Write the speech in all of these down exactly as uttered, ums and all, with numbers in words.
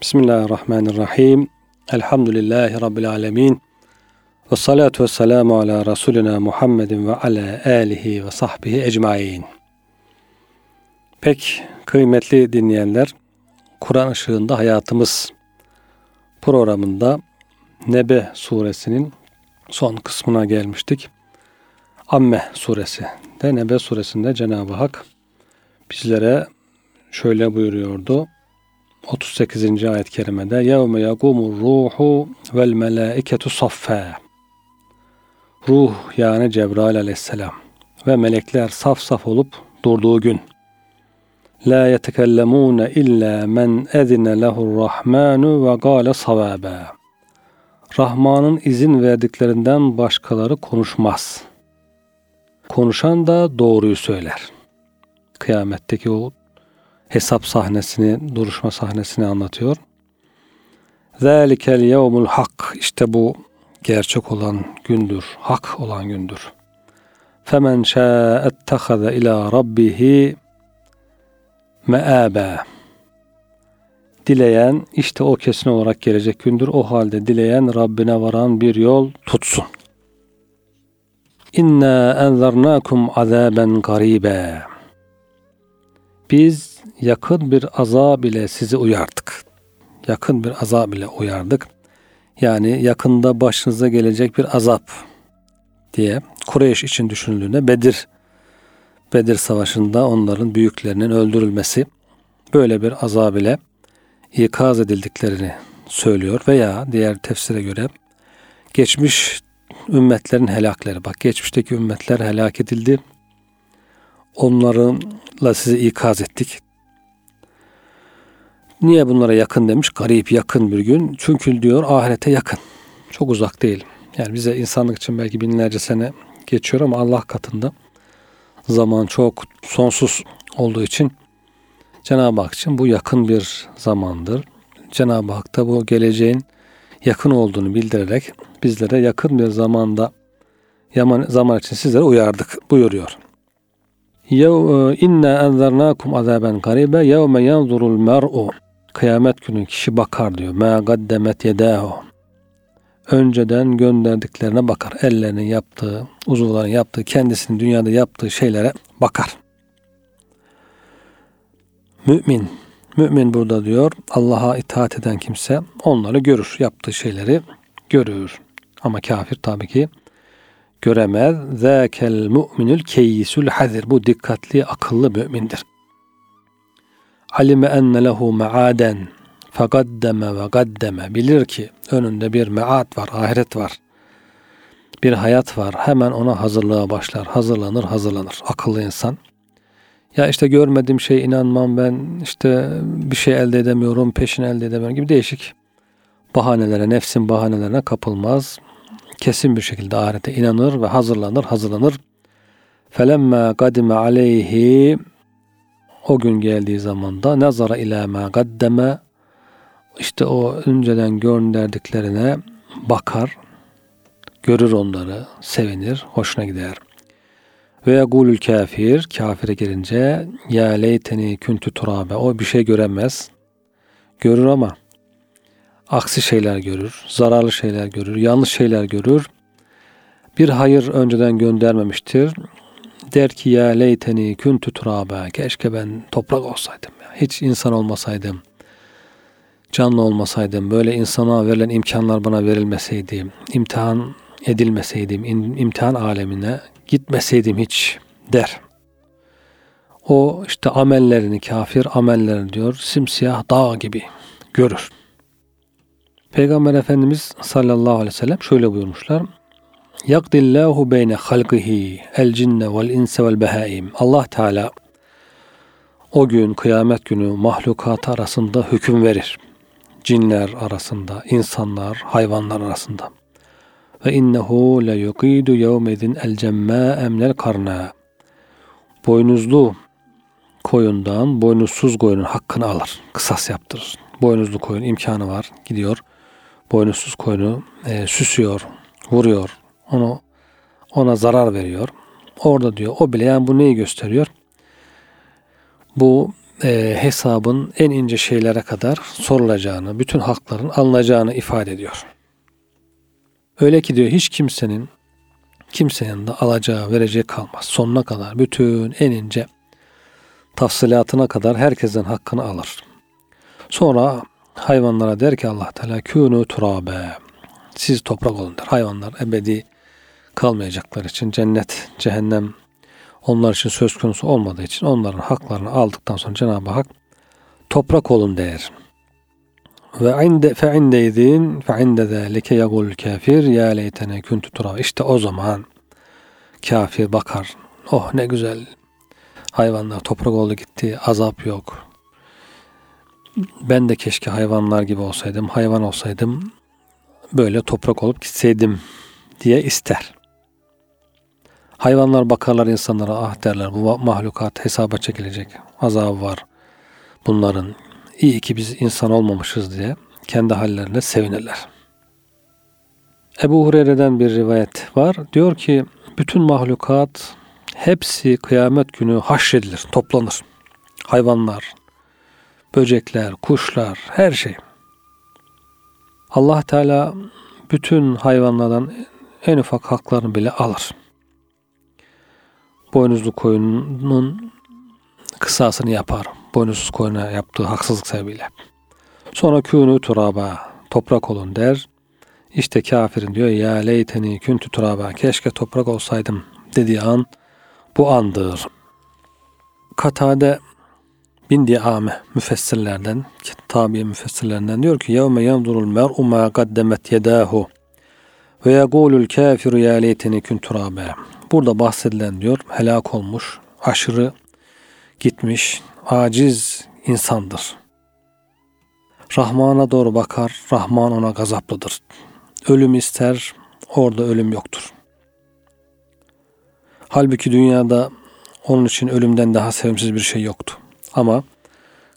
Bismillahirrahmanirrahim. Elhamdülillahi Rabbil alemin. Ve salatu ve selamu ala Resulina Muhammedin ve ala alihi ve sahbihi ecmain. Pek kıymetli dinleyenler, Kur'an ışığında hayatımız programında Nebe suresinin son kısmına gelmiştik. Amme suresi de Nebe suresinde Cenab-ı Hak bizlere şöyle buyuruyordu. otuz sekizinci ayet-i kerimede يَوْمَ يَقُومُ الرُّوحُ وَالْمَلَائِكَةُ صَفَّا Ruh yani Cebrail aleyhisselam ve melekler saf saf olup durduğu gün لَا يَتَكَلَّمُونَ اِلَّا مَنْ اَذِنَ لَهُ الرَّحْمَانُ وَقَالَ صَوَابًا Rahman'ın izin verdiklerinden başkaları konuşmaz. Konuşan da doğruyu söyler. Kıyametteki o hesap sahnesini, duruşma sahnesini anlatıyor. Zalikel yevmul hak. İşte bu gerçek olan gündür, hak olan gündür. Femen şa'ettehaze ila rabbihi me'abe. Dileyen, işte o kesin olarak gelecek gündür. O halde dileyen Rabbine varan bir yol tutsun. İnna enzernâkum azâben garîbe. Biz yakın bir azab ile sizi uyardık. Yakın bir azab ile uyardık. Yani yakında başınıza gelecek bir azap diye Kureyş için düşünüldüğünde Bedir Bedir Savaşı'nda onların büyüklerinin öldürülmesi böyle bir azab ile ikaz edildiklerini söylüyor veya diğer tefsire göre geçmiş ümmetlerin helakleri. Bak geçmişteki ümmetler helak edildi. Onlarla sizi ikaz ettik. Niye bunlara yakın demiş? Garip, yakın bir gün. Çünkü diyor ahirete yakın. Çok uzak değil. Yani bize insanlık için belki binlerce sene geçiyor ama Allah katında zaman çok sonsuz olduğu için Cenab-ı Hak için bu yakın bir zamandır. Cenab-ı Hak da bu geleceğin yakın olduğunu bildirerek bizlere yakın bir zamanda zaman için sizlere uyardık buyuruyor. İnna enzernâkum azâben garîbe yevme yanzurul mer'u. Kıyamet günü kişi bakar diyor. Mâ gaddemet yedâhu. Önceden gönderdiklerine bakar. Ellerinin yaptığı, uzuvların yaptığı, kendisinin dünyada yaptığı şeylere bakar. Mümin. Mümin burada diyor. Allah'a itaat eden kimse onları görür. Yaptığı şeyleri görür. Ama kafir tabii ki göremez. Zâkel mu'minül keyyisül hazir. Bu dikkatli, akıllı mümindir. Alime enne lehu me'aden fegaddeme ve gaddeme. Bilir ki önünde bir me'at var, ahiret var. Bir hayat var. Hemen ona hazırlığa başlar. Hazırlanır, hazırlanır. Akıllı insan. Ya işte görmediğim şeye inanmam ben, işte bir şey elde edemiyorum, peşini elde edemiyorum gibi değişik bahanelere, nefsin bahanelerine kapılmaz. Kesin bir şekilde ahirete inanır ve hazırlanır, hazırlanır. Felemme kadime aleyhi o gün geldiği zaman da nazara ila ma qaddeme işte o önceden gönderdiklerine bakar, görür onları, sevinir, hoşuna gider. Ve yegulül kafir kafire gelince ya leyteni kuntu turabe o bir şey göremez. Görür ama aksi şeyler görür, zararlı şeyler görür, yanlış şeyler görür. Bir hayır önceden göndermemiştir. Der ki ya leyteni kuntu turabe keşke ben toprak olsaydım ya. Hiç insan olmasaydım, canlı olmasaydım, böyle insana verilen imkanlar bana verilmeseydi, imtihan edilmeseydim, imtihan alemine gitmeseydim hiç der. O işte amellerini, kafir amellerini diyor, simsiyah dağ gibi görür. Peygamber Efendimiz sallallahu aleyhi ve sellem şöyle buyurmuşlar. Yakdillahu beyne halqihi el cinne vel inse vel behaim. Allah Teala o gün kıyamet günü mahlukat arasında hüküm verir. Cinler arasında, insanlar, hayvanlar arasında. Ve innehu le yuqidu yevmedin el cemma emnel karna. Boynuzlu koyundan boynuzsuz koyunun hakkını alır. Kısas yaptırır. Boynuzlu koyun imkanı var. Gidiyor. Boynuzsuz koyunu e, süsüyor. Vuruyor. Onu ona zarar veriyor. Orada diyor o bile yani bu neyi gösteriyor? Bu e, hesabın en ince şeylere kadar sorulacağını, bütün hakların alınacağını ifade ediyor. Öyle ki diyor hiç kimsenin kimsenin de alacağı, vereceği kalmaz. Sonuna kadar bütün en ince tafsilatına kadar herkesin hakkını alır. Sonra hayvanlara der ki Allah Teala kûnû turâbe. Siz toprak olun der. Hayvanlar ebedi kalmayacaklar için cennet, cehennem onlar için söz konusu olmadığı için onların haklarını aldıktan sonra Cenab-ı Hak toprak olun der. Ve inde fe indeydin fe inde zalike yaqul kafir ya leytene kuntu turab. İşte o zaman kafir bakar. Oh ne güzel. Hayvanlar toprak oldu gitti. Azap yok. Ben de keşke hayvanlar gibi olsaydım. Hayvan olsaydım. Böyle toprak olup gitseydim diye ister. Hayvanlar bakarlar insanlara ah derler bu mahlukat hesaba çekilecek azabı var bunların. İyi ki biz insan olmamışız diye kendi hallerine sevinirler. Ebu Hureyre'den bir rivayet var. Diyor ki bütün mahlukat hepsi kıyamet günü haşredilir, toplanır. Hayvanlar, böcekler, kuşlar, her şey. Allah Teala bütün hayvanlardan en ufak haklarını bile alır. Boynuzlu koyunun kısasını yapar. Boynuzsuz koyuna yaptığı haksızlık sebebiyle. Sonra kûnû turâba, toprak olun der. İşte kafirin diyor ya leyteni kuntu turâba, keşke toprak olsaydım dediği an bu andır. Katade bin Amme müfessirlerden, tabi müfessirlerinden diyor ki yevme yanzurul mer'u ma qaddemet yedâhu ve yegûlul kâfiru ya leyteni kuntu turâba. Burada bahsedilen diyor helak olmuş, aşırı gitmiş, aciz insandır. Rahman'a doğru bakar, Rahman ona gazaplıdır. Ölüm ister, orada ölüm yoktur. Halbuki dünyada onun için ölümden daha sevimsiz bir şey yoktu. Ama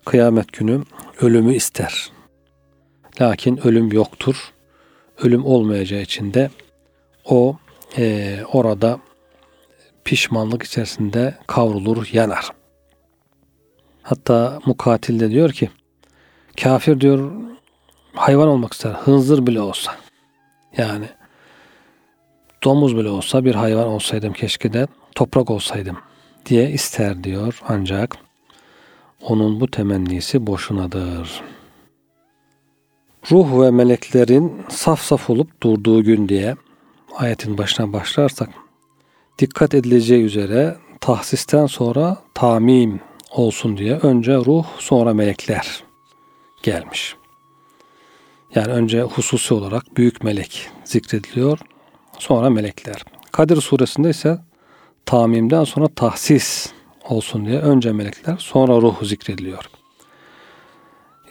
kıyamet günü ölümü ister. Lakin ölüm yoktur. Ölüm olmayacağı için de o e, orada pişmanlık içerisinde kavrulur, yanar. Hatta Mukatil de diyor ki kafir diyor hayvan olmak ister. Hınzır bile olsa. Yani domuz bile olsa bir hayvan olsaydım keşke de toprak olsaydım diye ister diyor. Ancak onun bu temennisi boşunadır. Ruh ve meleklerin saf saf olup durduğu gün diye ayetin başına başlarsak dikkat edileceği üzere tahsisten sonra tamim olsun diye önce ruh sonra melekler gelmiş. Yani önce hususi olarak büyük melek zikrediliyor. Sonra melekler. Kadir suresinde ise tamimden sonra tahsis olsun diye önce melekler sonra ruh zikrediliyor.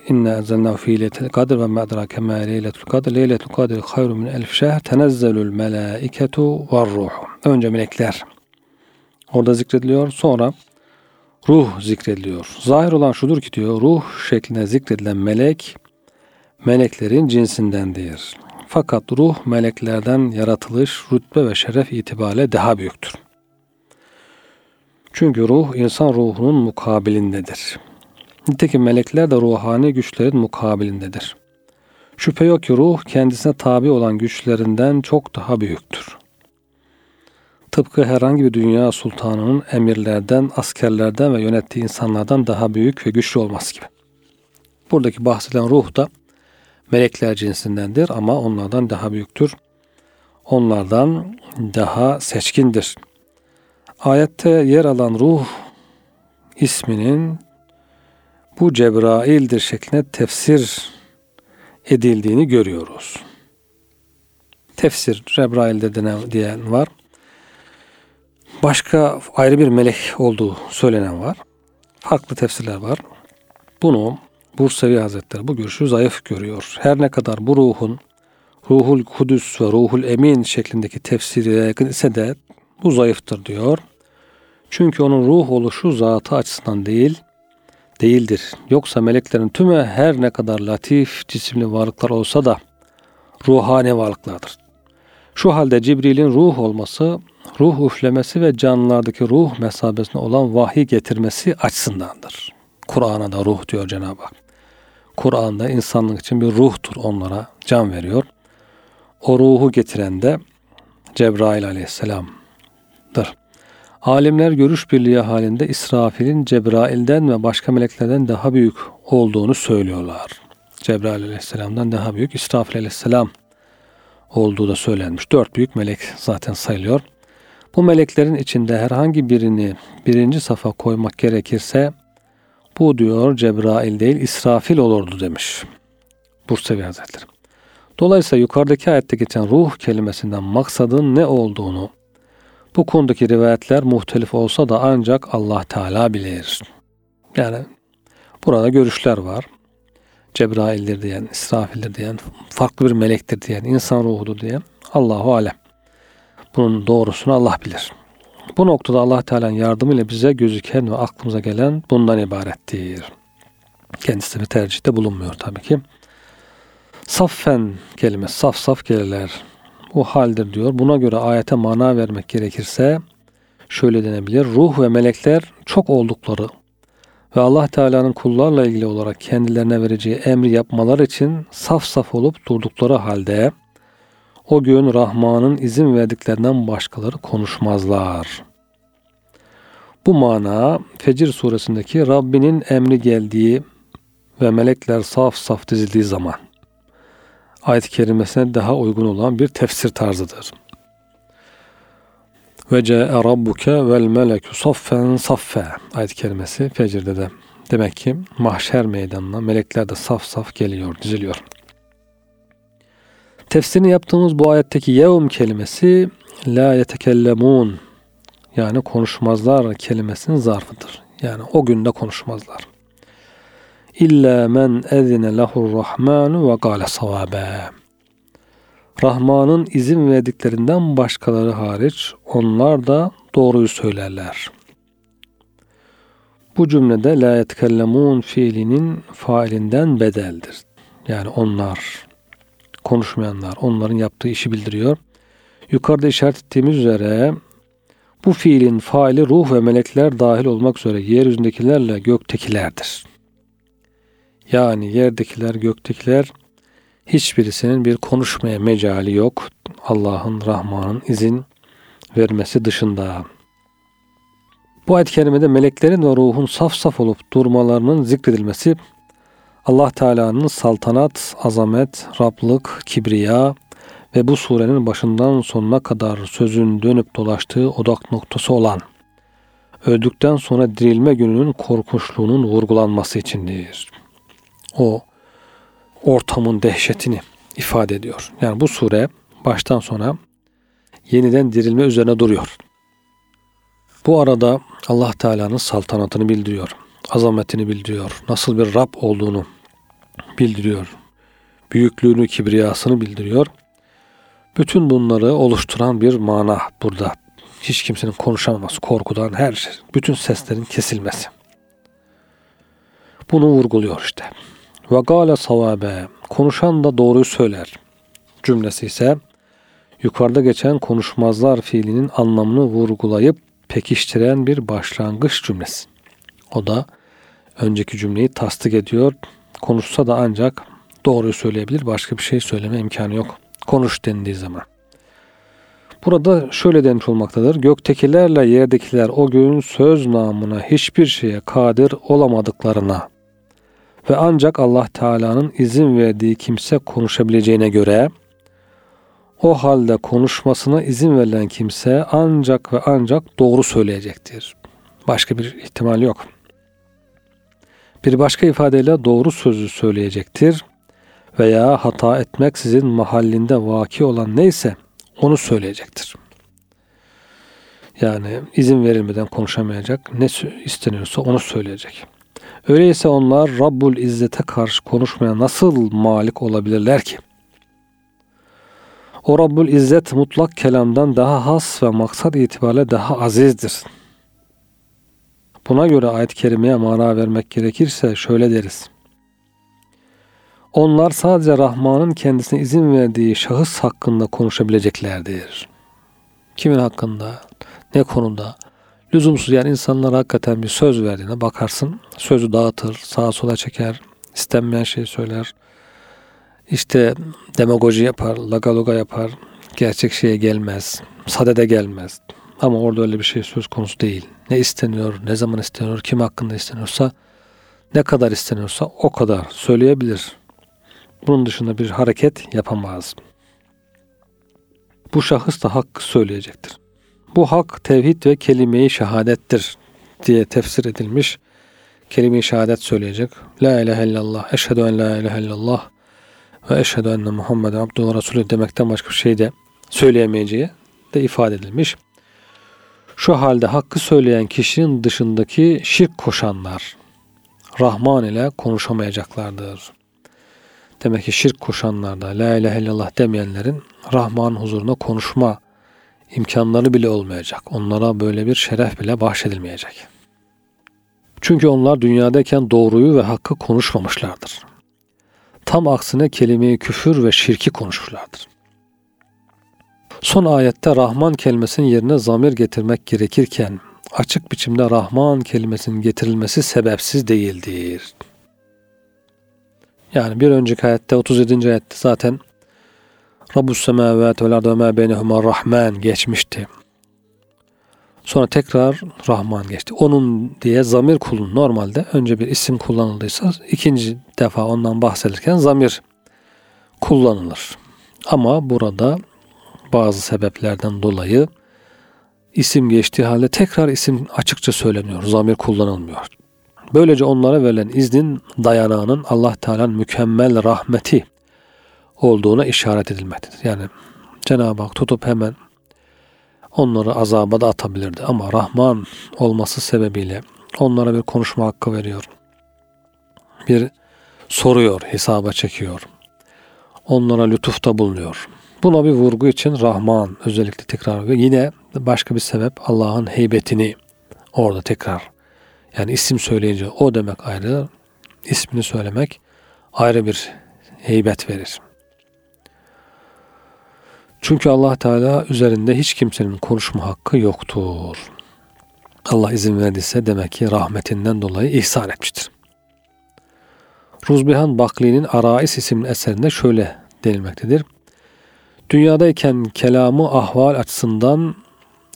İnne enzelnahu fi leyletil kadr ve ma adrake ma leyletul kadr. Leyletul kadr hayrun min elf şehr. Tenezzelul melaiketu ve'r-ruh. Önce melekler orada zikrediliyor. Sonra ruh zikrediliyor. Zahir olan şudur ki diyor, ruh şeklinde zikredilen melek, meleklerin cinsindendir. Fakat ruh meleklerden yaratılış, rütbe ve şeref itibariyle daha büyüktür. Çünkü ruh insan ruhunun mukabilindedir. Nitekim melekler de ruhani güçlerin mukabilindedir. Şüphe yok ki ruh kendisine tabi olan güçlerinden çok daha büyüktür. Tıpkı herhangi bir dünya sultanının emirlerden, askerlerden ve yönettiği insanlardan daha büyük ve güçlü olması gibi. Buradaki bahsedilen ruh da melekler cinsindendir ama onlardan daha büyüktür. Onlardan daha seçkindir. Ayette yer alan ruh isminin bu Cebrail'dir şeklinde tefsir edildiğini görüyoruz. Tefsir Cebrail'de denen diyen var. Başka ayrı bir melek olduğu söylenen var. Farklı tefsirler var. Bunu Bursevi Hazretleri bu görüşü zayıf görüyor. Her ne kadar bu ruhun Ruhul Kudüs ve Ruhul Emin şeklindeki tefsirine yakın ise de bu zayıftır diyor. Çünkü onun ruh oluşu zatı açısından değil, değildir. Yoksa meleklerin tümü her ne kadar latif cisimli varlıklar olsa da ruhani varlıklardır. Şu halde Cibril'in ruh olması, ruh üflemesi ve canlılardaki ruh mesabesine olan vahiy getirmesi açısındandır. Kur'an'a da ruh diyor Cenab-ı Hak. Kur'an'da insanlık için bir ruhtur, onlara can veriyor. O ruhu getiren de Cebrail aleyhisselamdır. Alimler görüş birliği halinde İsrafil'in Cebrail'den ve başka meleklerden daha büyük olduğunu söylüyorlar. Cebrail aleyhisselamdan daha büyük İsrafil aleyhisselam olduğu da söylenmiş. Dört büyük melek zaten sayılıyor. Bu meleklerin içinde herhangi birini birinci safa koymak gerekirse bu diyor Cebrail değil İsrafil olurdu demiş Bursevi Hazretleri. Dolayısıyla yukarıdaki ayette geçen ruh kelimesinden maksadın ne olduğunu bu konudaki rivayetler muhtelif olsa da ancak Allah Teala bilir. Yani burada görüşler var. Cebrail'dir diyen, İsrafil'dir diyen, farklı bir melektir diyen, insan ruhudur diyen, Allahu alem. Bunun doğrusunu Allah bilir. Bu noktada Allah Teala'nın yardımıyla bize gözüken ve aklımıza gelen bundan ibarettir. Kendisi bir tercihte bulunmuyor tabii ki. Saffen kelimesi, saf saf gelirler. Bu haldir diyor. Buna göre ayete mana vermek gerekirse şöyle denebilir. Ruh ve melekler çok oldukları ve Allah Teala'nın kullarla ilgili olarak kendilerine vereceği emri yapmalar için saf saf olup durdukları halde o gün Rahman'ın izin verdiklerinden başkaları konuşmazlar. Bu mana Fecir suresindeki Rabbinin emri geldiği ve melekler saf saf dizildiği zaman ayet-i kerimesine daha uygun olan bir tefsir tarzıdır. Ve ce'e rabbuke vel melekü saffen saffe ayet-i kerimesi Fecir'de de. Demek ki mahşer meydanına melekler de saf saf geliyor, diziliyor. Tefsirini yaptığımız bu ayetteki yevm kelimesi la yetekellemun yani konuşmazlar kelimesinin zarfıdır. Yani o günde konuşmazlar. İlla men ezine lehurrahmanu ve gâle savâbe. Rahman'ın izin verdiklerinden başkaları hariç onlar da doğruyu söylerler. Bu cümlede la yetkellemun fiilinin failinden bedeldir. Yani onlar konuşmayanlar, onların yaptığı işi bildiriyor. Yukarıda işaret ettiğimiz üzere bu fiilin faili ruh ve melekler dahil olmak üzere yeryüzündekilerle göktekilerdir. Yani yerdekiler, göktekiler hiçbirisinin bir konuşmaya mecali yok. Allah'ın, Rahman'ın izin vermesi dışında. Bu ayet-i kerimede meleklerin ve ruhun saf saf olup durmalarının zikredilmesi Allah Teala'nın saltanat, azamet, Rablık, kibriya ve bu surenin başından sonuna kadar sözün dönüp dolaştığı odak noktası olan öldükten sonra dirilme gününün korkunçluğunun vurgulanması içindir. O ortamın dehşetini ifade ediyor. Yani bu sure baştan sona yeniden dirilme üzerine duruyor. Bu arada Allah Teala'nın saltanatını bildiriyor. Azametini bildiriyor. Nasıl bir Rab olduğunu bildiriyor. Büyüklüğünü, kibriyasını bildiriyor. Bütün bunları oluşturan bir mana burada. Hiç kimsenin konuşamaması, korkudan her şey. Bütün seslerin kesilmesi. Bunu vurguluyor işte. Ve gâle savâbe, konuşan da doğruyu söyler. Cümlesi ise yukarıda geçen konuşmazlar fiilinin anlamını vurgulayıp pekiştiren bir başlangıç cümlesi. O da önceki cümleyi tasdik ediyor. Konuşsa da ancak doğruyu söyleyebilir. Başka bir şey söyleme imkanı yok. Konuş dendiği zaman. Burada şöyle denmiş olmaktadır. Göktekilerle yerdekiler o gün söz namına hiçbir şeye kadir olamadıklarına ve ancak Allah Teala'nın izin verdiği kimse konuşabileceğine göre o halde konuşmasına izin verilen kimse ancak ve ancak doğru söyleyecektir. Başka bir ihtimal yok. Bir başka ifadeyle doğru sözü söyleyecektir veya hata etmeksizin mahallinde vaki olan neyse onu söyleyecektir. Yani izin verilmeden konuşamayacak, ne isteniyorsa onu söyleyecek. Öyleyse onlar Rabbul İzzet'e karşı konuşmaya nasıl malik olabilirler ki? O Rabbul İzzet mutlak kelamdan daha has ve maksat itibariyle daha azizdir. Buna göre ayet-i kerimeye mana vermek gerekirse şöyle deriz. Onlar sadece Rahman'ın kendisine izin verdiği şahıs hakkında konuşabileceklerdir. Kimin hakkında, ne konuda, Lüzumsuz yani, insanlara hakikaten bir söz verdiğine bakarsın. Sözü dağıtır, sağa sola çeker, istenmeyen şey söyler. İşte demagoji yapar, lagaloga yapar, gerçek şeye gelmez, sadede gelmez. Ama orada öyle bir şey söz konusu değil. Ne isteniyor, ne zaman isteniyor, kim hakkında isteniyorsa, ne kadar isteniyorsa o kadar söyleyebilir. Bunun dışında bir hareket yapamaz. Bu şahıs da hakkı söyleyecektir. Bu hak tevhid ve kelime-i şehadettir diye tefsir edilmiş. Kelime-i şehadet söyleyecek. La ilahe illallah, eşhedü en la ilahe illallah ve eşhedü enne Muhammeden abduhu ve resulü demekten başka bir şey de söyleyemeyeceği de ifade edilmiş. Şu halde hakkı söyleyen kişinin dışındaki şirk koşanlar Rahman ile konuşamayacaklardır. Demek ki şirk koşanlarda, la ilahe illallah demeyenlerin Rahman'ın huzuruna konuşma imkanları bile olmayacak. Onlara böyle bir şeref bile bahşedilmeyecek. Çünkü onlar dünyadayken doğruyu ve hakkı konuşmamışlardır. Tam aksine kelime-i küfür ve şirki konuşmuşlardır. Son ayette Rahman kelimesinin yerine zamir getirmek gerekirken açık biçimde Rahman kelimesinin getirilmesi sebepsiz değildir. Yani bir önceki ayette, otuz yedinci ayette zaten Rabbus semavati vel ardi ve ma beynehuma Rahman geçmişti. Sonra tekrar Rahman geçti. Onun diye zamir kulun normalde önce bir isim kullanıldıysa ikinci defa ondan bahsedilirken zamir kullanılır. Ama burada bazı sebeplerden dolayı isim geçtiği halde tekrar isim açıkça söyleniyor. Zamir kullanılmıyor. Böylece onlara verilen iznin dayanağının Allah Teala'nın mükemmel rahmeti olduğuna işaret edilmektedir. Yani Cenab-ı Hak tutup hemen onları azaba da atabilirdi. Ama Rahman olması sebebiyle onlara bir konuşma hakkı veriyor. Bir soruyor, hesaba çekiyor. Onlara lütufta bulunuyor. Buna bir vurgu için Rahman özellikle tekrar ve yine başka bir sebep Allah'ın heybetini orada tekrar. Yani isim söyleyince o demek ayrı, ismini söylemek ayrı bir heybet verir. Çünkü Allah Teala üzerinde hiç kimsenin konuşma hakkı yoktur. Allah izin verdiyse demek ki rahmetinden dolayı ihsan etmiştir. Ruzbihan Bakli'nin Arais isimli eserinde şöyle denilmektedir. Dünyadayken kelamı ahval açısından,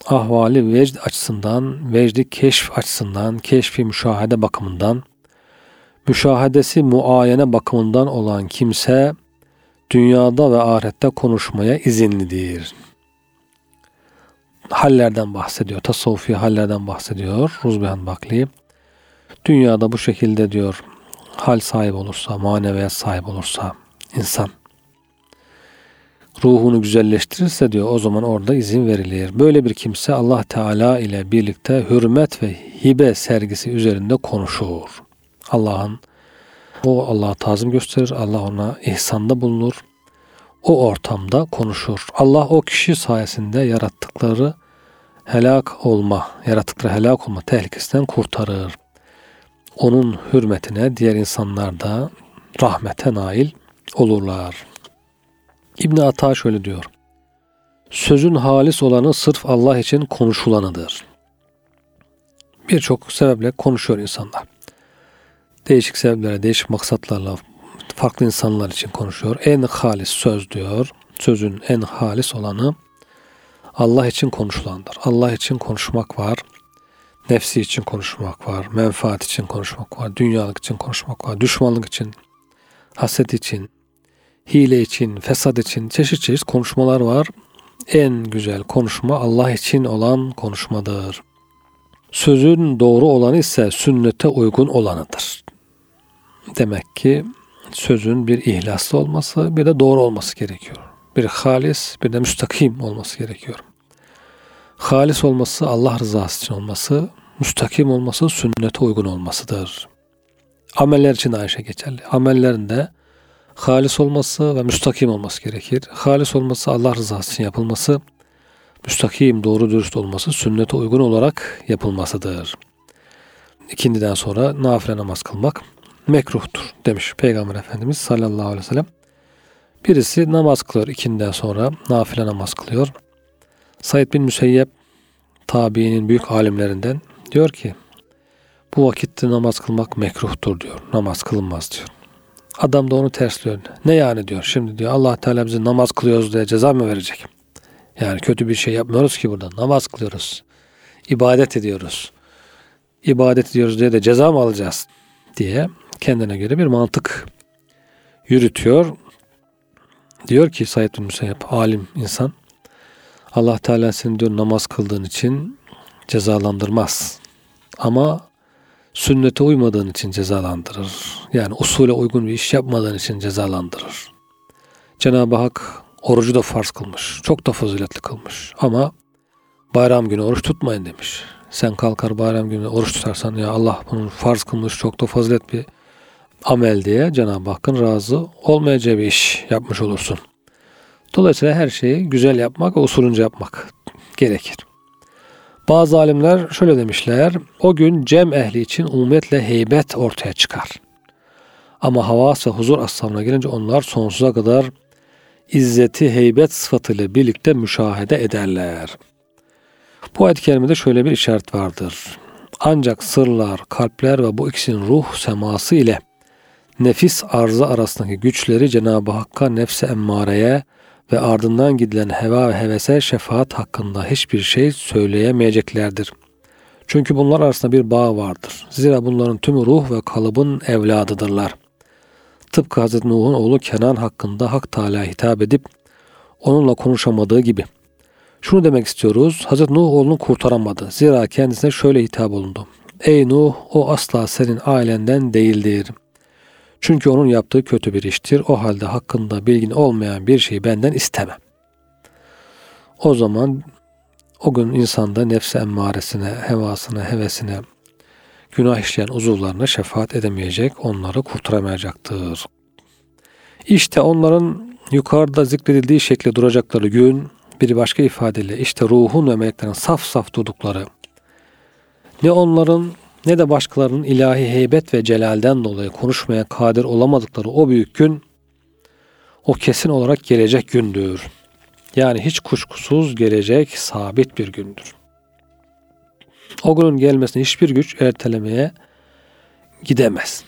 ahvali vecd açısından, vecdi keşf açısından, keşfi müşahede bakımından, müşahedesi muayene bakımından olan kimse dünyada ve ahirette konuşmaya izinlidir. Hallerden bahsediyor. Tasavvufi hallerden bahsediyor Ruzbihan Bakli. Dünyada bu şekilde diyor hal sahibi olursa, maneviyat sahibi olursa insan ruhunu güzelleştirirse diyor o zaman orada izin verilir. Böyle bir kimse Allah Teala ile birlikte hürmet ve hibe sergisi üzerinde konuşur. Allah'ın O Allah'a tazim gösterir. Allah ona ihsanda bulunur. O ortamda konuşur. Allah o kişi sayesinde yarattıkları helak olma, yarattıkları helak olma tehlikesinden kurtarır. Onun hürmetine diğer insanlar da rahmete nail olurlar. İbn-i Ata şöyle diyor. Sözün halis olanı sırf Allah için konuşulanıdır. Birçok sebeple konuşuyor insanlar. Değişik sebeplere, değişik maksatlarla farklı insanlar için konuşuyor. En halis söz diyor. Sözün en halis olanı Allah için konuşulandır. Allah için konuşmak var. Nefsi için konuşmak var. Menfaat için konuşmak var. Dünyalık için konuşmak var. Düşmanlık için, haset için, hile için, fesat için çeşit çeşit konuşmalar var. En güzel konuşma Allah için olan konuşmadır. Sözün doğru olanı ise sünnete uygun olanıdır. Demek ki sözün bir ihlaslı olması, bir de doğru olması gerekiyor. Bir halis, bir de müstakim olması gerekiyor. Halis olması Allah rızası için olması, müstakim olması sünnete uygun olmasıdır. Ameller için de aynı şey geçerli. Amellerin de halis olması ve müstakim olması gerekir. Halis olması Allah rızası için yapılması, müstakim, doğru dürüst olması sünnete uygun olarak yapılmasıdır. İkindiden sonra nafile namaz kılmak mekruhtur demiş Peygamber Efendimiz sallallahu aleyhi ve sellem. Birisi namaz kılıyor, ikindiden sonra nafile namaz kılıyor. Said bin Müseyyib tabiinin büyük alimlerinden diyor ki bu vakitte namaz kılmak mekruhtur diyor. Namaz kılınmaz diyor. Adam da onu tersliyor. Ne yani diyor. Şimdi diyor Allah Teala bize namaz kılıyoruz diye ceza mı verecek? Yani kötü bir şey yapmıyoruz ki burada. Namaz kılıyoruz. İbadet ediyoruz. İbadet ediyoruz diye de ceza mı alacağız diye kendine göre bir mantık yürütüyor. Diyor ki Said bin Müseyyib alim insan. Allah Teala seni diyor namaz kıldığın için cezalandırmaz. Ama sünnete uymadığın için cezalandırır. Yani usule uygun bir iş yapmadığın için cezalandırır. Cenab-ı Hak orucu da farz kılmış. Çok da faziletli kılmış. Ama bayram günü oruç tutmayın demiş. Sen kalkar bayram günü oruç tutarsan ya Allah bunu farz kılmış çok da fazilet bir amel diye Cenab-ı Hakk'ın razı olmayacağı bir iş yapmış olursun. Dolayısıyla her şeyi güzel yapmak ve usulünce yapmak gerekir. Bazı alimler şöyle demişler, o gün cem ehli için umumiyetle heybet ortaya çıkar. Ama havas ve huzur ashabına gelince onlar sonsuza kadar izzeti heybet sıfatıyla birlikte müşahede ederler. Bu ayet-i kerimede şöyle bir işaret vardır. Ancak sırlar, kalpler ve bu ikisinin ruh seması ile nefis arzı arasındaki güçleri Cenab-ı Hakk'a, nefse emmareye ve ardından gidilen heva ve hevese şefaat hakkında hiçbir şey söyleyemeyeceklerdir. Çünkü bunlar arasında bir bağ vardır. Zira bunların tümü ruh ve kalıbın evladıdırlar. Tıpkı Hazreti Nuh'un oğlu Kenan hakkında Hak Teala hitap edip onunla konuşamadığı gibi. Şunu demek istiyoruz. Hazreti Nuh oğlunu kurtaramadı. Zira kendisine şöyle hitap olundu. Ey Nuh, o asla senin ailenden değildir. Çünkü onun yaptığı kötü bir iştir. O halde hakkında bilgin olmayan bir şeyi benden isteme. O zaman o gün insanda nefse emmaresine, hevasına, hevesine, günah işleyen uzuvlarına şefaat edemeyecek, onları kurtaramayacaktır. İşte onların yukarıda zikredildiği şekilde duracakları gün, bir başka ifadeyle işte ruhun ve meleklerin saf saf durdukları, ne onların ne de başkalarının ilahi heybet ve celalden dolayı konuşmaya kadir olamadıkları o büyük gün, o kesin olarak gelecek gündür. Yani hiç kuşkusuz gelecek sabit bir gündür. O günün gelmesini hiçbir güç ertelemeye gidemez.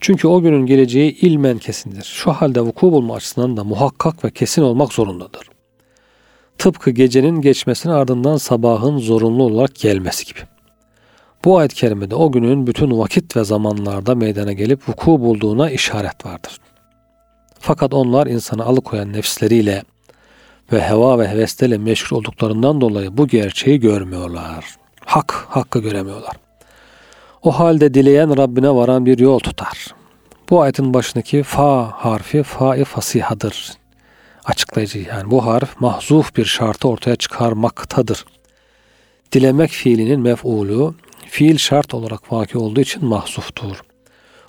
Çünkü o günün geleceği ilmen kesindir. Şu halde vuku bulma açısından da muhakkak ve kesin olmak zorundadır. Tıpkı gecenin geçmesinin ardından sabahın zorunlu olarak gelmesi gibi. Bu ayet-i kerimede o günün bütün vakit ve zamanlarda meydana gelip vuku bulduğuna işaret vardır. Fakat onlar insanı alıkoyan nefsleriyle ve heva ve heveslerle meşgul olduklarından dolayı bu gerçeği görmüyorlar. Hak, hakkı göremiyorlar. O halde dileyen Rabbine varan bir yol tutar. Bu ayetin başındaki fa harfi fa-i fasihadır. Açıklayıcı yani bu harf mahzuf bir şartı ortaya çıkarmaktadır. Dilemek fiilinin mef'ulü, fiil şart olarak vaki olduğu için mahzuftur.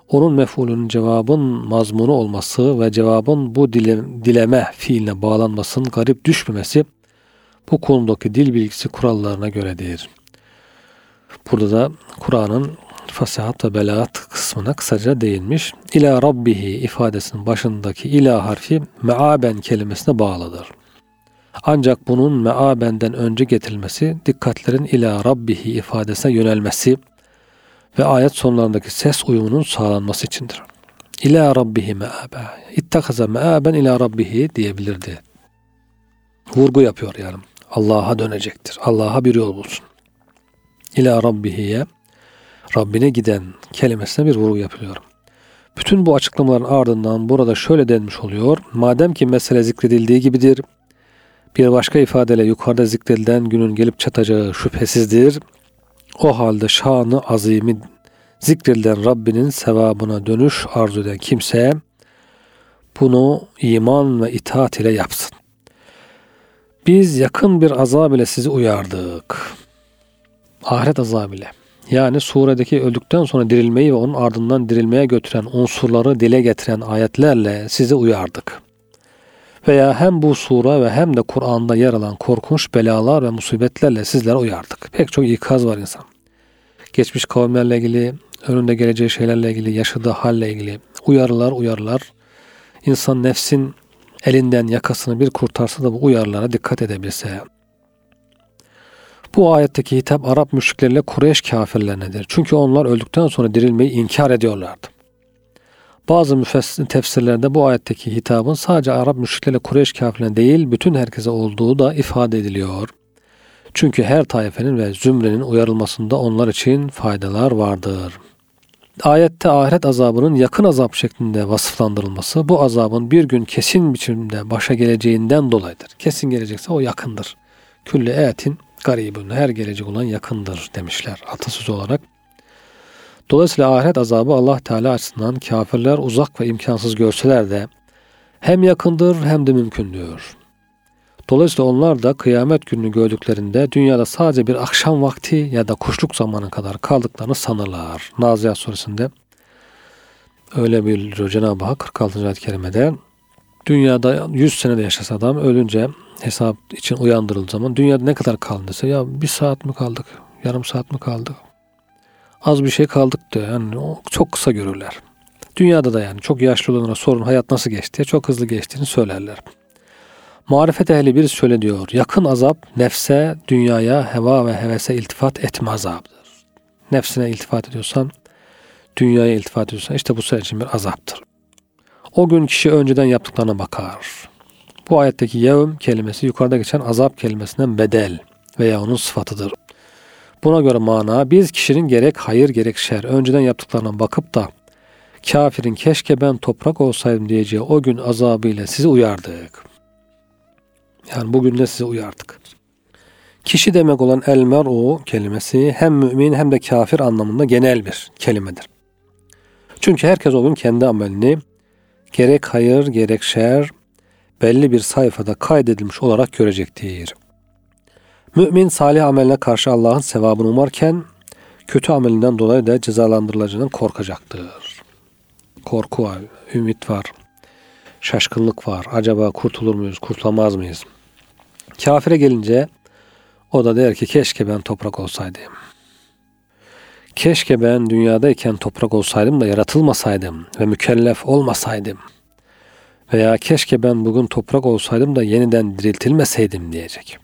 Onun mef'ulünün cevabın mazmunu olması ve cevabın bu dile, dileme fiiline bağlanmasının garip düşmemesi bu konudaki dil bilgisi kurallarına göredir. Burada da Kur'an'ın fasihat ve belaat kısmına kısaca değinmiş. İlâ Rabbihi ifadesinin başındaki ilâ harfi me'aben kelimesine bağlıdır. Ancak bunun me'abenden önce getirilmesi, dikkatlerin ilâ Rabbihi ifadesine yönelmesi ve ayet sonlarındaki ses uyumunun sağlanması içindir. İlâ Rabbihi me'abe, ittahaza me'aben ilâ Rabbihi diyebilirdi. Vurgu yapıyor yani. Allah'a dönecektir. Allah'a bir yol bulsun. İlâ Rabbihi'ye, Rabbine giden kelimesine bir vurgu yapılıyor. Bütün bu açıklamaların ardından burada şöyle denmiş oluyor. Madem ki mesele zikredildiği gibidir, bir başka ifadeyle yukarıda zikredilen günün gelip çatacağı şüphesizdir. O halde şanı azimi zikredilen Rabbinin sevabına dönüş arzu eden kimse bunu iman ve itaat ile yapsın. Biz yakın bir azab ile sizi uyardık. Ahiret azabı ile. Yani suredeki öldükten sonra dirilmeyi ve onun ardından dirilmeye götüren unsurları dile getiren ayetlerle sizi uyardık. Veya hem bu sure ve hem de Kur'an'da yer alan korkunç belalar ve musibetlerle sizlere uyardık. Pek çok ikaz var insan. Geçmiş kavimlerle ilgili, önünde geleceği şeylerle ilgili, yaşadığı halle ilgili uyarılar uyarılar. İnsan nefsin elinden yakasını bir kurtarsa da bu uyarılara dikkat edebilse, Bu ayetteki hitap Arap müşrikleriyle Kureyş kafirlerinedir. Çünkü onlar öldükten sonra dirilmeyi inkar ediyorlardı. Bazı tefsirlerde bu ayetteki hitabın sadece Arap müşrikleriyle Kureyş kafirlerine değil, bütün herkese olduğu da ifade ediliyor. Çünkü her taifenin ve zümrenin uyarılmasında onlar için faydalar vardır. Ayette ahiret azabının yakın azap şeklinde vasıflandırılması, bu azabın bir gün kesin biçimde başa geleceğinden dolayıdır. Kesin gelecekse o yakındır. Külle etin garibun, her gelecek olan yakındır demişler atasözü olarak. Dolayısıyla ahiret azabı Allah Teala açısından kafirler uzak ve imkansız görseler de hem yakındır hem de mümkündür. Dolayısıyla onlar da kıyamet gününü gördüklerinde dünyada sadece bir akşam vakti ya da kuşluk zamanı kadar kaldıklarını sanırlar. Nazea suresinde öyle bildiriyor Cenab-ı Hak kırk altıncı ayet-i kerimede. Dünyada yüz senede yaşasa adam ölünce hesap için uyandırıldığı zaman dünyada ne kadar kaldıysa ya bir saat mi kaldık, yarım saat mi kaldık, az bir şey kaldık diyor. Yani o çok kısa görürler. Dünyada da yani çok yaşlı olanlara sorun hayat nasıl geçti, çok hızlı geçtiğini söylerler. Marifet ehli birisi şöyle diyor. Yakın azap nefse, dünyaya, heva ve hevese iltifat etme azabıdır. Nefsine iltifat ediyorsan, dünyaya iltifat ediyorsan işte bu senin için bir azaptır. O gün kişi önceden yaptıklarına bakar. Bu ayetteki yevm kelimesi yukarıda geçen azap kelimesinden bedel veya onun sıfatıdır. Buna göre mana biz kişinin gerek hayır gerek şer önceden yaptıklarına bakıp da kafirin keşke ben toprak olsaydım diyeceği o gün azabıyla sizi uyardık. Yani bugün de sizi uyardık. Kişi demek olan el mer'u kelimesi hem mümin hem de kafir anlamında genel bir kelimedir. Çünkü herkes o gün kendi amelini gerek hayır gerek şer belli bir sayfada kaydedilmiş olarak görecektir. Mümin salih ameline karşı Allah'ın sevabını umarken kötü amelinden dolayı da cezalandırılacağından korkacaktır. Korku var, ümit var, şaşkınlık var. Acaba kurtulur muyuz, kurtulamaz mıyız? Kafire gelince o da der ki keşke ben toprak olsaydım. Keşke ben dünyadayken toprak olsaydım da yaratılmasaydım ve mükellef olmasaydım. Veya keşke ben bugün toprak olsaydım da yeniden diriltilmeseydim diyecek.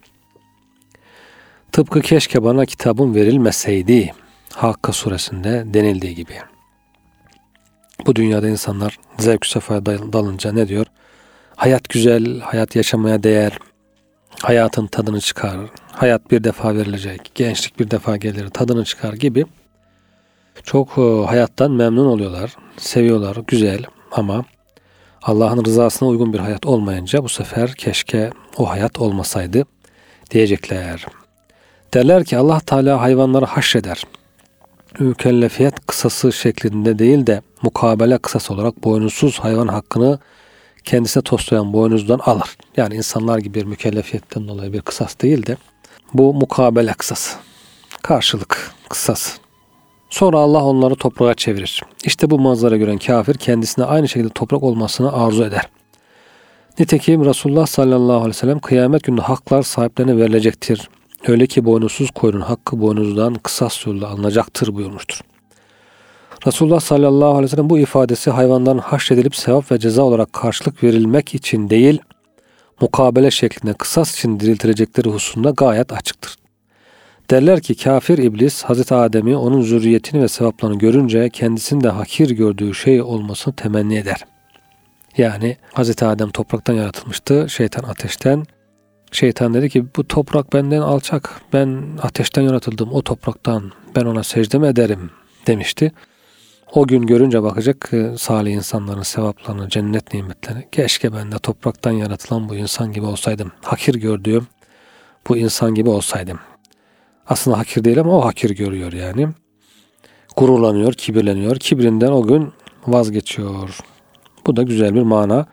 Tıpkı keşke bana kitabım verilmeseydi Hakka suresinde denildiği gibi. Bu dünyada insanlar zevk-ü sefaya dalınca ne diyor? Hayat güzel, hayat yaşamaya değer, hayatın tadını çıkar, hayat bir defa verilecek, gençlik bir defa gelir, tadını çıkar gibi çok hayattan memnun oluyorlar, seviyorlar, güzel ama Allah'ın rızasına uygun bir hayat olmayınca bu sefer keşke o hayat olmasaydı diyecekler. Derler ki Allah Teala hayvanları haşreder. Mükellefiyet kısası şeklinde değil de mukabele kısası olarak boynuzsuz hayvan hakkını kendisine toslayan boynuzdan alır. Yani insanlar gibi bir mükellefiyetten dolayı bir kısas değil de bu mukabele kısası. Karşılık kısası. Sonra Allah onları toprağa çevirir. İşte bu manzara gören kafir kendisine aynı şekilde toprak olmasını arzu eder. Nitekim Resulullah sallallahu aleyhi ve sellem kıyamet günü haklar sahiplerine verilecektir. Öyle ki boynuzsuz koyunun hakkı boynuzdan kısas yoluyla alınacaktır buyurmuştur. Resulullah sallallahu aleyhi ve sellem bu ifadesi hayvanların haşredilip sevap ve ceza olarak karşılık verilmek için değil, mukabele şeklinde kısas için diriltilecekleri hususunda gayet açıktır. Derler ki kafir iblis Hazreti Adem'i onun zürriyetini ve sevaplarını görünce kendisini de hakir gördüğü şey olmasını temenni eder. Yani Hazreti Adem topraktan yaratılmıştı, şeytan ateşten. Şeytan dedi ki bu toprak benden alçak, ben ateşten yaratıldım, o topraktan ben ona secde mi ederim demişti. O gün görünce bakacak salih insanların sevaplarını, cennet nimetlerini, keşke ben de topraktan yaratılan bu insan gibi olsaydım, hakir gördüğüm bu insan gibi olsaydım. Aslında hakir değil ama o hakir görüyor yani. Gururlanıyor, kibirleniyor, kibrinden o gün vazgeçiyor. Bu da güzel bir mana.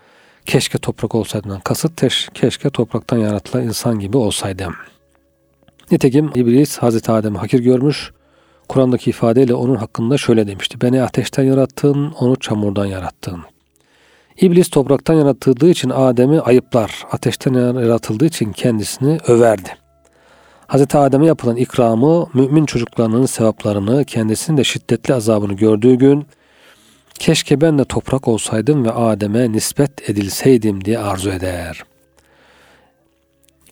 Keşke toprak olsaydım. Kasıt teş, keşke topraktan yaratılan insan gibi olsaydım. Nitekim İblis Hazreti Adem'i hakir görmüş. Kur'an'daki ifadeyle onun hakkında şöyle demişti. Beni ateşten yarattın, onu çamurdan yarattın. İblis topraktan yaratıldığı için Adem'i ayıplar. Ateşten yaratıldığı için kendisini överdi. Hazreti Adem'e yapılan ikramı, mümin çocuklarının sevaplarını, kendisinin de şiddetli azabını gördüğü gün keşke ben de toprak olsaydım ve Adem'e nispet edilseydim diye arzu eder.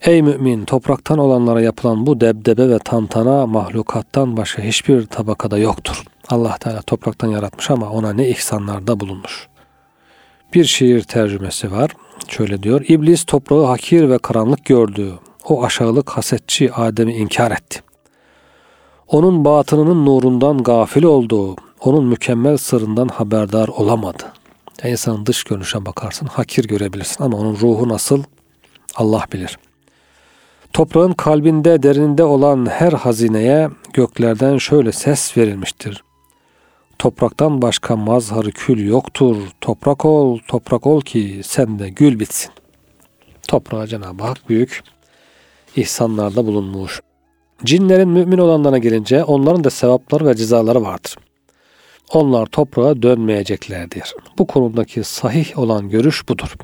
Ey mümin, topraktan olanlara yapılan bu debdebe ve tantana mahlukattan başka hiçbir tabakada yoktur. Allah Teala topraktan yaratmış ama ona ne ihsanlarda bulunmuş. Bir şiir tercümesi var. Şöyle diyor: İblis toprağı hakir ve karanlık gördü. O aşağılık hasetçi Adem'i inkar etti. Onun batınının nurundan gafil oldu. Onun mükemmel sırrından haberdar olamadı. Yani insanın dış görünüşe bakarsın, hakir görebilirsin ama onun ruhu nasıl Allah bilir. Toprağın kalbinde, derininde olan her hazineye göklerden şöyle ses verilmiştir. Topraktan başka mazharı kül yoktur. Toprak ol, toprak ol ki sen de gül bitsin. Toprağa Cenab-ı Hak büyük ihsanlarda bulunmuş. Cinlerin mümin olanlarına gelince onların da sevapları ve cezaları vardır. Onlar toprağa dönmeyeceklerdir. Bu konudaki sahih olan görüş budur.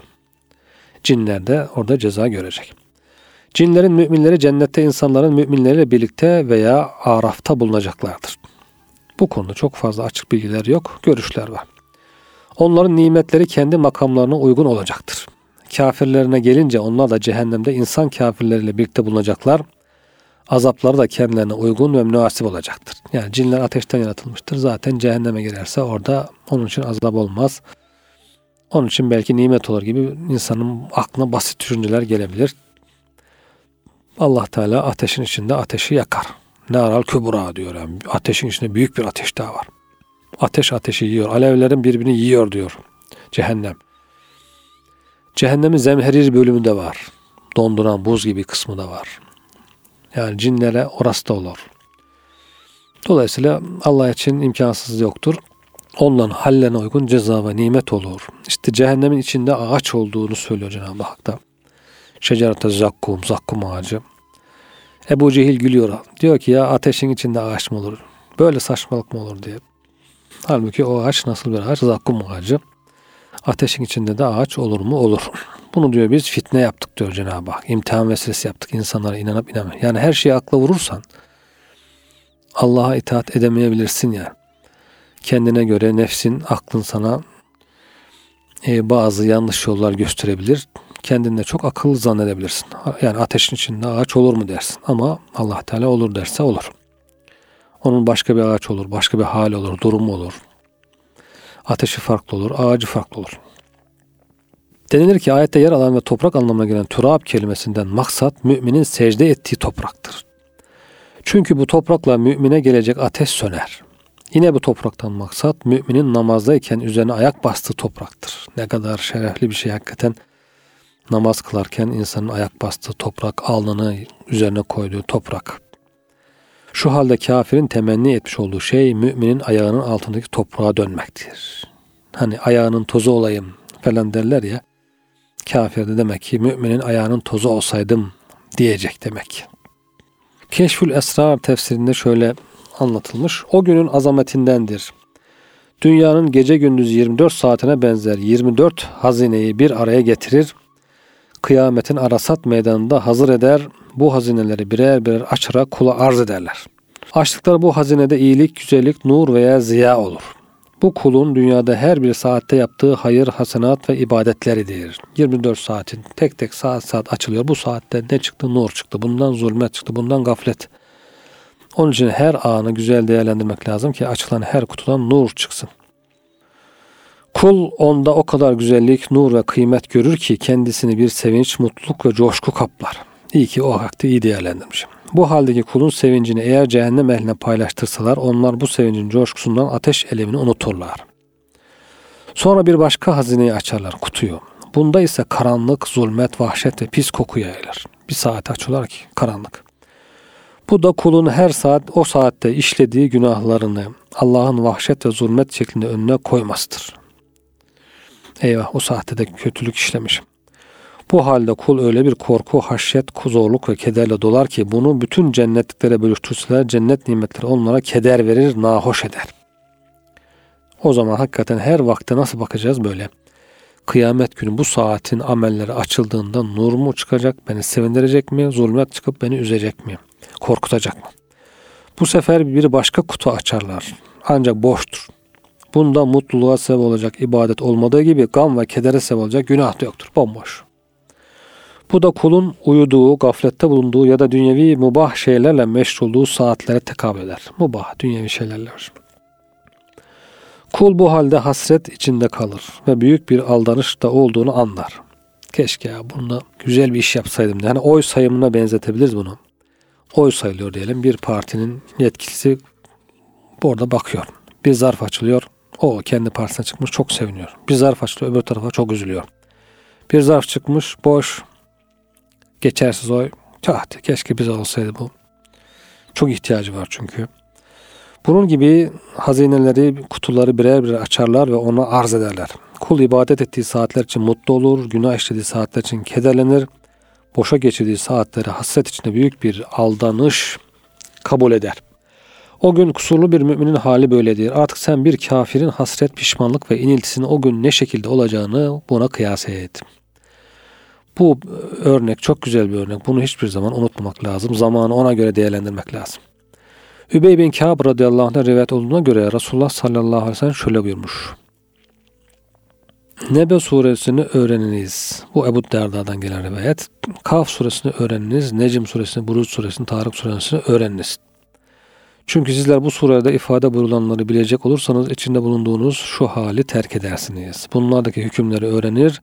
Cinler de orada ceza görecek. Cinlerin müminleri cennette insanların müminleriyle birlikte veya arafta bulunacaklardır. Bu konuda çok fazla açık bilgiler yok, görüşler var. Onların nimetleri kendi makamlarına uygun olacaktır. Kafirlerine gelince onlar da cehennemde insan kafirleriyle birlikte bulunacaklar. Azapları da kendilerine uygun ve münasip olacaktır. Yani cinler ateşten yaratılmıştır. Zaten cehenneme girerse orada onun için azap olmaz. Onun için belki nimet olur gibi insanın aklına basit düşünceler gelebilir. Allah Teala ateşin içinde ateşi yakar. Naral kübra diyor. Yani ateşin içinde büyük bir ateş daha var. Ateş ateşi yiyor. Alevlerin birbirini yiyor diyor. Cehennem. Cehennemin zemherir bölümü de var. Donduran buz gibi kısmı da var. Yani cinlere orası da olur. Dolayısıyla Allah için imkansız yoktur. Onların hallerine uygun ceza ve nimet olur. İşte cehennemin içinde ağaç olduğunu söylüyor Cenab-ı Hak da. Şecerete zakkum, zakkum ağacı. Ebu Cehil gülüyor. Diyor ki ya ateşin içinde ağaç mı olur? Böyle saçmalık mı olur diye. Halbuki o ağaç nasıl bir ağaç? Zakkum ağacı. Ateşin içinde de ağaç olur mu? Olur. Bunu diyor biz fitne yaptık diyor Cenab-ı Hak. İmtihan vesilesi yaptık. İnsanlara inanıp inanmıyor. Yani her şeyi akla vurursan Allah'a itaat edemeyebilirsin yani. Kendine göre nefsin, aklın sana e, bazı yanlış yollar gösterebilir. Kendinde çok akıllı zannedebilirsin. Yani ateşin içinde ağaç olur mu dersin. Ama Allah Teala olur derse olur. Onun başka bir ağaç olur, başka bir hal olur, durumu olur. Ateşi farklı olur, ağacı farklı olur. Denilir ki ayette yer alan ve toprak anlamına gelen turab kelimesinden maksat müminin secde ettiği topraktır. Çünkü bu toprakla mümine gelecek ateş söner. Yine bu topraktan maksat müminin namazdayken üzerine ayak bastığı topraktır. Ne kadar şerefli bir şey hakikaten. Namaz kılarken insanın ayak bastığı toprak, alnını üzerine koyduğu toprak. Şu halde kafirin temenni etmiş olduğu şey müminin ayağının altındaki toprağa dönmektir. Hani ayağının tozu olayım falan derler ya. Kafir de demek ki müminin ayağının tozu olsaydım diyecek demek. Keşfül Esrar tefsirinde şöyle anlatılmış. O günün azametindendir. Dünyanın gece gündüz yirmi dört saatine benzer yirmi dört hazineyi bir araya getirir. Kıyametin Arasat meydanında hazır eder, bu hazineleri birer birer açarak kula arz ederler. Açtıkları bu hazinede iyilik, güzellik, nur veya ziya olur. Bu kulun dünyada her bir saatte yaptığı hayır, hasenat ve ibadetleridir. yirmi dört saatin tek tek saat saat açılıyor. Bu saatte ne çıktı? Nur çıktı. Bundan zulmet çıktı. Bundan gaflet. Onun için her anı güzel değerlendirmek lazım ki açılan her kutudan nur çıksın. Kul onda o kadar güzellik, nur ve kıymet görür ki kendisini bir sevinç, mutluluk ve coşku kaplar. İyi ki o vakti iyi değerlendirmişim. Bu haldeki kulun sevincini eğer cehennem ehline paylaştırsalar onlar bu sevincin coşkusundan ateş elemini unuturlar. Sonra bir başka hazineyi açarlar, kutuyu. Bunda ise karanlık, zulmet, vahşet ve pis koku yayılır. Bir saat açıyorlar ki karanlık. Bu da kulun her saat o saatte işlediği günahlarını Allah'ın vahşet ve zulmet şeklinde önüne koymasıdır. Eyvah, o saatte de kötülük işlemişim. Bu halde kul öyle bir korku, haşyet, zorluk ve kederle dolar ki bunu bütün cennetliklere bölüştürseler cennet nimetleri onlara keder verir, nahoş eder. O zaman hakikaten her vakte nasıl bakacağız böyle? Kıyamet günü bu saatin amelleri açıldığında nur mu çıkacak, beni sevindirecek mi, zulmet çıkıp beni üzecek mi, korkutacak mı? Bu sefer bir başka kutu açarlar. Ancak boştur. Bunda mutluluğa sebep olacak ibadet olmadığı gibi gam ve kedere sebep olacak günah da yoktur. Bomboş. Bu da kulun uyuduğu, gaflette bulunduğu ya da dünyevi mubah şeylerle meşgul olduğu saatlere tekabül eder. Mubah, dünyevi şeylerle. Kul bu halde hasret içinde kalır ve büyük bir aldanış da olduğunu anlar. Keşke ya bununla güzel bir iş yapsaydım diye. Yani oy sayımına benzetebiliriz bunu. Oy sayılıyor diyelim. Bir partinin yetkilisi orada bakıyor. Bir zarf açılıyor. O kendi partisine çıkmış, çok seviniyor. Bir zarf açılıyor, öbür tarafa çok üzülüyor. Bir zarf çıkmış, boş, geçersiz oy. Çahtı, keşke bize olsaydı bu. Çok ihtiyacı var çünkü. Bunun gibi hazineleri, kutuları birer birer açarlar ve ona arz ederler. Kul ibadet ettiği saatler için mutlu olur, günah işlediği saatler için kederlenir. Boşa geçirdiği saatleri hasret içinde büyük bir aldanış kabul eder. O gün kusurlu bir müminin hali böyledir. Artık sen bir kafirin hasret, pişmanlık ve iniltisinin o gün ne şekilde olacağını buna kıyas et. Bu örnek çok güzel bir örnek. Bunu hiçbir zaman unutmamak lazım. Zamanı ona göre değerlendirmek lazım. Übey bin Kâb radıyallahu anh'a rivayet olduğuna göre Resulullah sallallahu aleyhi ve sellem şöyle buyurmuş. Nebe suresini öğreniniz. Bu Ebu Derda'dan gelen rivayet. Kaf suresini öğreniniz. Necm suresini, Buruc suresini, Tarık suresini öğreniniz. Çünkü sizler bu surede ifade buyurulanları bilecek olursanız içinde bulunduğunuz şu hali terk edersiniz. Bunlardaki hükümleri öğrenir.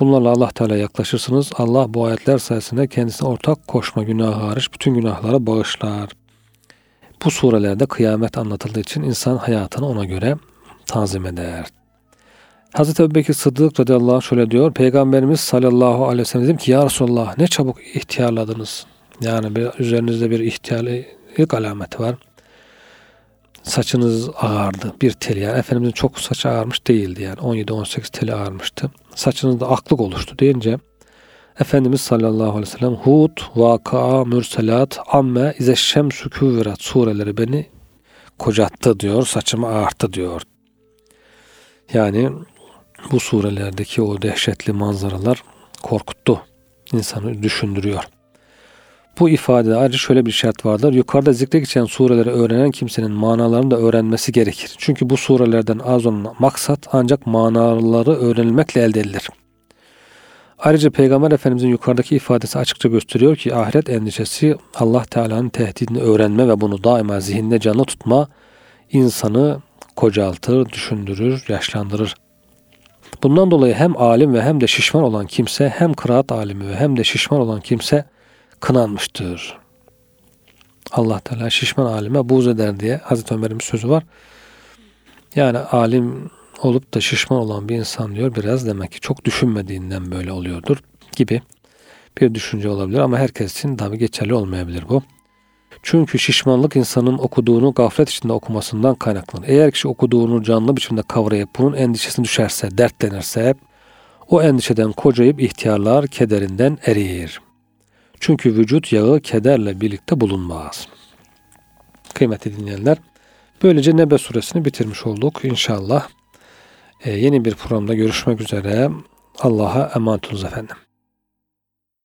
Bunlarla Allah Teala'ya yaklaşırsınız. Allah bu ayetler sayesinde kendisine ortak koşma günahı hariç bütün günahlara bağışlar. Bu surelerde kıyamet anlatıldığı için insan hayatını ona göre tanzim eder. Hazreti Ebu Bekir Sıddık radıyallahu anh şöyle diyor. Peygamberimiz sallallahu aleyhi ve sellem dedim ki ya Resulallah ne çabuk ihtiyarladınız. Yani bir, üzerinizde bir ihtiyarlık alameti var. Saçınız ağardı. Bir teli yani. Efendimizin çok saçı ağarmış değildi yani. on yedi on sekiz teli ağarmıştı. Saçınızda aklık oluştu deyince Efendimiz sallallahu aleyhi ve sellem Hud, Vakıa, Mürselat, Amme, İze'ş-şemsü küvvirat sureleri beni kocattı diyor. Saçımı ağarttı diyor. Yani bu surelerdeki o dehşetli manzaralar korkuttu. İnsanı düşündürüyor. Bu ifadede ayrıca şöyle bir şart vardır. Yukarıda zikre geçen sureleri öğrenen kimsenin manalarını da öğrenmesi gerekir. Çünkü bu surelerden arz olunan maksat ancak manaları öğrenilmekle elde edilir. Ayrıca Peygamber Efendimizin yukarıdaki ifadesi açıkça gösteriyor ki ahiret endişesi Allah Teala'nın tehdidini öğrenme ve bunu daima zihinde canlı tutma insanı kocaltır, düşündürür, yaşlandırır. Bundan dolayı hem alim ve hem de şişman olan kimse, hem kıraat alimi ve hem de şişman olan kimse kınanmıştır. Allah Teala şişman alime buğz eder diye Hazreti Ömer'in sözü var. Yani alim olup da şişman olan bir insan diyor biraz demek ki çok düşünmediğinden böyle oluyordur gibi bir düşünce olabilir ama herkes için tabii geçerli olmayabilir bu. Çünkü şişmanlık insanın okuduğunu gaflet içinde okumasından kaynaklanır. Eğer kişi okuduğunu canlı biçimde kavrayıp bunun endişesine düşerse, dertlenirse o endişeden kocayıp ihtiyarlar kederinden eriyir. Çünkü vücut yağı kederle birlikte bulunmaz. Kıymetli dinleyenler, böylece Nebe suresini bitirmiş olduk inşallah. Ee, yeni bir programda görüşmek üzere. Allah'a emanet olunuz efendim.